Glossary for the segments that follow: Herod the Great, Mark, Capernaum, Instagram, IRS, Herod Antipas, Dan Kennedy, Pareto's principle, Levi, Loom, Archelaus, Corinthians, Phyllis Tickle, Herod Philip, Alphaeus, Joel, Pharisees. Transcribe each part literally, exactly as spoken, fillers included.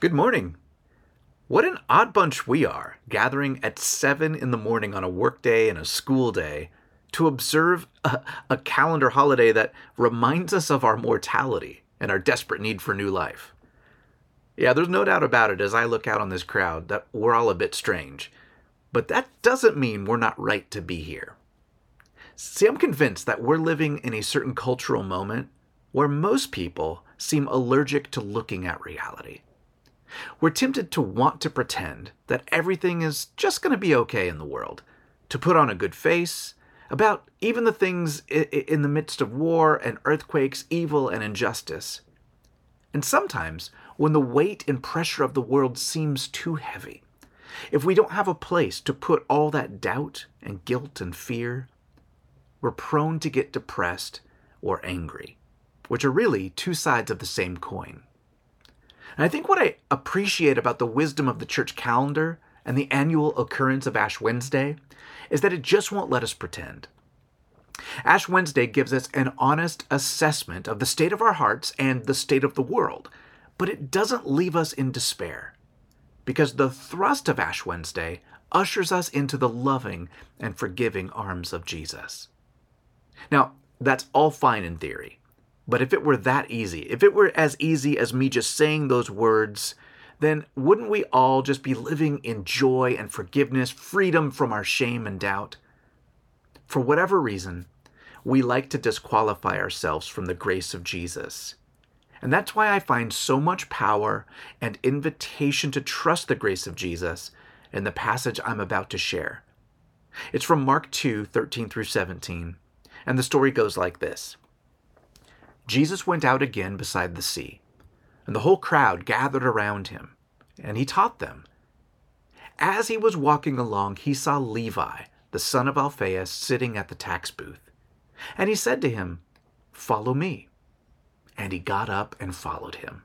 Good morning. What an odd bunch we are, gathering at seven in the morning on a work day and a school day to observe a, a calendar holiday that reminds us of our mortality and our desperate need for new life. Yeah, there's no doubt about it as I look out on this crowd that we're all a bit strange, but that doesn't mean we're not right to be here. See, I'm convinced that we're living in a certain cultural moment where most people seem allergic to looking at reality. We're tempted to want to pretend that everything is just going to be okay in the world, to put on a good face about even the things in the midst of war and earthquakes, evil and injustice. And sometimes, when the weight and pressure of the world seems too heavy, if we don't have a place to put all that doubt and guilt and fear, we're prone to get depressed or angry, which are really two sides of the same coin. And I think what I appreciate about the wisdom of the church calendar and the annual occurrence of Ash Wednesday is that it just won't let us pretend. Ash Wednesday gives us an honest assessment of the state of our hearts and the state of the world, but it doesn't leave us in despair, because the thrust of Ash Wednesday ushers us into the loving and forgiving arms of Jesus. Now, that's all fine in theory. But if it were that easy, if it were as easy as me just saying those words, then wouldn't we all just be living in joy and forgiveness, freedom from our shame and doubt? For whatever reason, we like to disqualify ourselves from the grace of Jesus. And that's why I find so much power and invitation to trust the grace of Jesus in the passage I'm about to share. It's from Mark two, thirteen through seventeen, and the story goes like this. Jesus went out again beside the sea, and the whole crowd gathered around him, and he taught them. As he was walking along, he saw Levi, the son of Alphaeus, sitting at the tax booth, and he said to him, "Follow me." And he got up and followed him.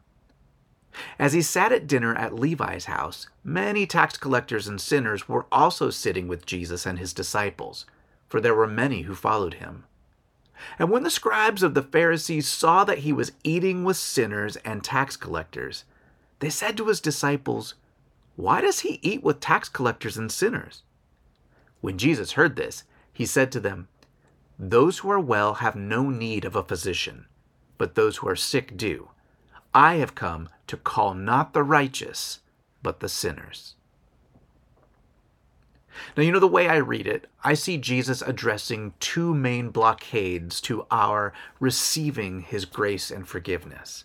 As he sat at dinner at Levi's house, many tax collectors and sinners were also sitting with Jesus and his disciples, for there were many who followed him. And when the scribes of the Pharisees saw that he was eating with sinners and tax collectors, they said to his disciples, "Why does he eat with tax collectors and sinners?" When Jesus heard this, he said to them, "Those who are well have no need of a physician, but those who are sick do. I have come to call not the righteous, but the sinners." Now, you know, the way I read it, I see Jesus addressing two main blockades to our receiving his grace and forgiveness.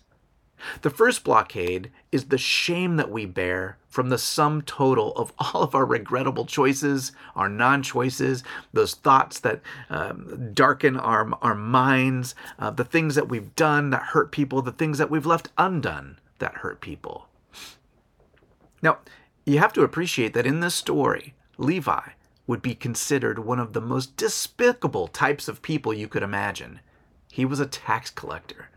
The first blockade is the shame that we bear from the sum total of all of our regrettable choices, our non-choices, those thoughts that um, darken our, our minds, uh, the things that we've done that hurt people, the things that we've left undone that hurt people. Now, you have to appreciate that in this story, Levi would be considered one of the most despicable types of people you could imagine. He was a tax collector.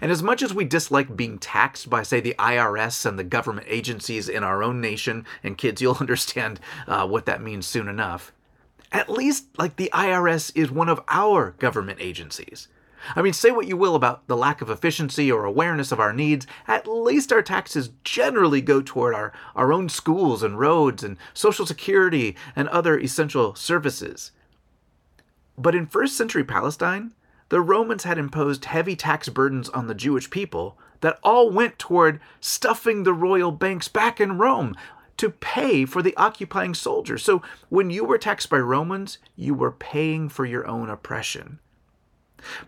And as much as we dislike being taxed by, say, the I R S and the government agencies in our own nation, and kids, you'll understand uh, what that means soon enough, at least, like, the I R S is one of our government agencies. I mean, say what you will about the lack of efficiency or awareness of our needs, at least our taxes generally go toward our, our own schools and roads and Social Security and other essential services. But in first century Palestine, the Romans had imposed heavy tax burdens on the Jewish people that all went toward stuffing the royal banks back in Rome to pay for the occupying soldiers. So when you were taxed by Romans, you were paying for your own oppression.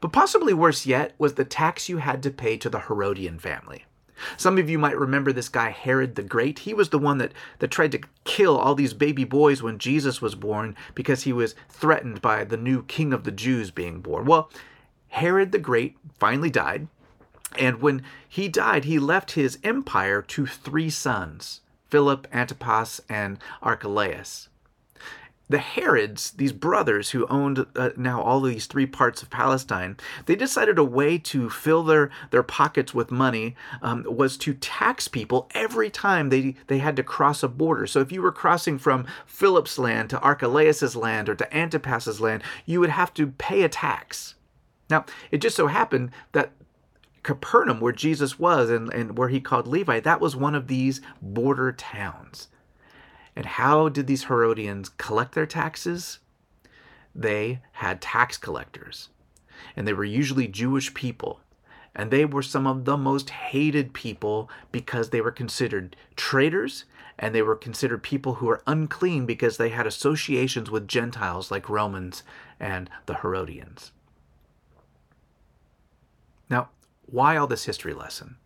But possibly worse yet was the tax you had to pay to the Herodian family. Some of you might remember this guy, Herod the Great. He was the one that, that tried to kill all these baby boys when Jesus was born because he was threatened by the new king of the Jews being born. Well, Herod the Great finally died, and when he died, he left his empire to three sons, Philip, Antipas, and Archelaus. The Herods, these brothers who owned uh, now all these three parts of Palestine, they decided a way to fill their, their pockets with money um, was to tax people every time they, they had to cross a border. So if you were crossing from Philip's land to Archelaus's land or to Antipas's land, you would have to pay a tax. Now, it just so happened that Capernaum, where Jesus was and, and where he called Levi, that was one of these border towns. And how did these Herodians collect their taxes? They had tax collectors, and they were usually Jewish people. And they were some of the most hated people because they were considered traitors, and they were considered people who were unclean because they had associations with Gentiles like Romans and the Herodians. Now, why all this history lesson?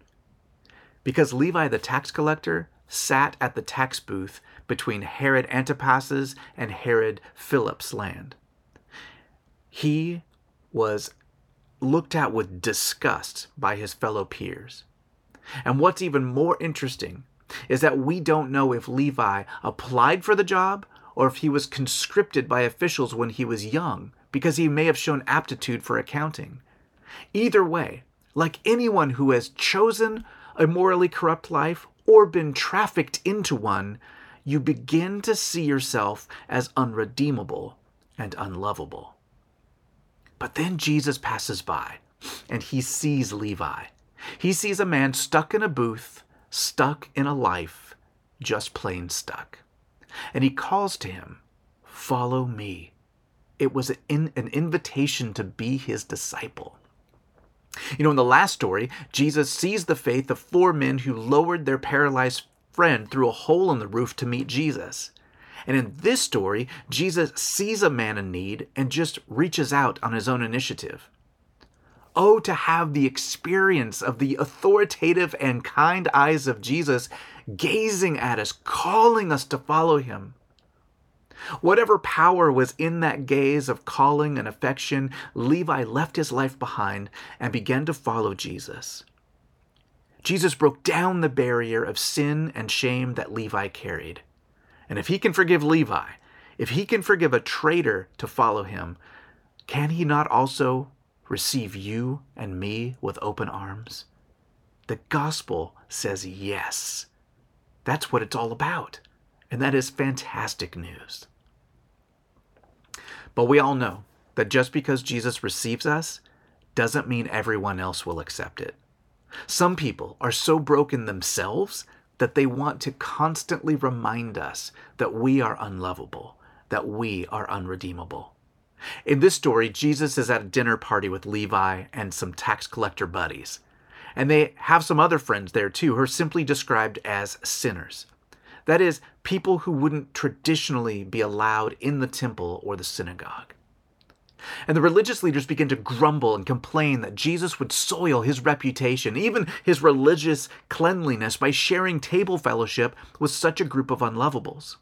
Because Levi the tax collector sat at the tax booth between Herod Antipas's and Herod Philip's land. He was looked at with disgust by his fellow peers. And what's even more interesting is that we don't know if Levi applied for the job or if he was conscripted by officials when he was young, because he may have shown aptitude for accounting. Either way, like anyone who has chosen a morally corrupt life or been trafficked into one, you begin to see yourself as unredeemable and unlovable. But then Jesus passes by, and he sees Levi. He sees a man stuck in a booth, stuck in a life, just plain stuck. And he calls to him, "Follow me." It was an invitation to be his disciple. You know, in the last story, Jesus sees the faith of four men who lowered their paralyzed friend through a hole in the roof to meet Jesus. And in this story, Jesus sees a man in need and just reaches out on his own initiative. Oh, to have the experience of the authoritative and kind eyes of Jesus gazing at us, calling us to follow him. Whatever power was in that gaze of calling and affection, Levi left his life behind and began to follow Jesus. Jesus broke down the barrier of sin and shame that Levi carried. And if he can forgive Levi, if he can forgive a traitor to follow him, can he not also receive you and me with open arms? The gospel says yes. That's what it's all about. And that is fantastic news. But we all know that just because Jesus receives us doesn't mean everyone else will accept it. Some people are so broken themselves that they want to constantly remind us that we are unlovable, that we are unredeemable. In this story, Jesus is at a dinner party with Levi and some tax collector buddies. And they have some other friends there too, who are simply described as sinners. That is, people who wouldn't traditionally be allowed in the temple or the synagogue. And the religious leaders begin to grumble and complain that Jesus would soil his reputation, even his religious cleanliness, by sharing table fellowship with such a group of unlovables.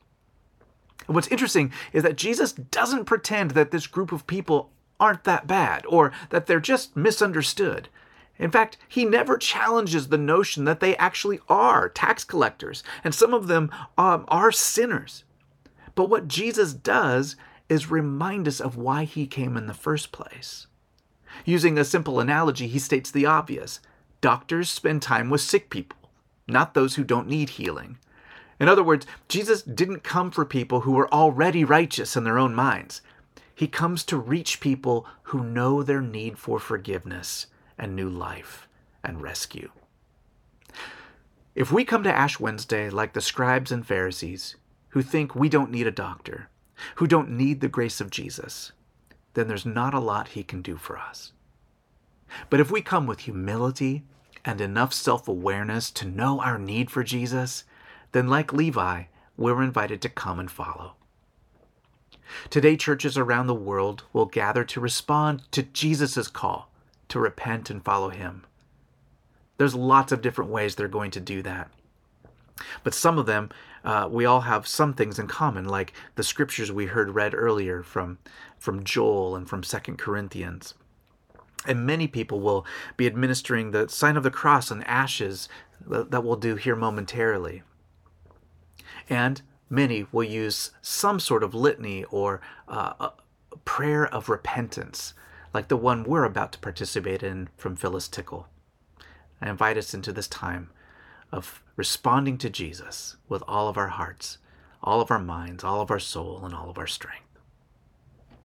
And what's interesting is that Jesus doesn't pretend that this group of people aren't that bad or that they're just misunderstood. In fact, he never challenges the notion that they actually are tax collectors, and some of them um, are sinners. But what Jesus does is remind us of why he came in the first place. Using a simple analogy, he states the obvious. Doctors spend time with sick people, not those who don't need healing. In other words, Jesus didn't come for people who were already righteous in their own minds. He comes to reach people who know their need for forgiveness and new life and rescue. If we come to Ash Wednesday like the scribes and Pharisees, who think we don't need a doctor, who don't need the grace of Jesus, then there's not a lot he can do for us. But if we come with humility and enough self-awareness to know our need for Jesus, then like Levi, we're invited to come and follow. Today, churches around the world will gather to respond to Jesus' call to repent and follow him. There's lots of different ways they're going to do that. But some of them, uh, we all have some things in common, like the scriptures we heard read earlier from, from Joel and from Second Corinthians. And many people will be administering the sign of the cross and ashes that we'll do here momentarily. And many will use some sort of litany or uh, a prayer of repentance, like the one we're about to participate in from Phyllis Tickle. I invite us into this time of responding to Jesus with all of our hearts, all of our minds, all of our soul, and all of our strength.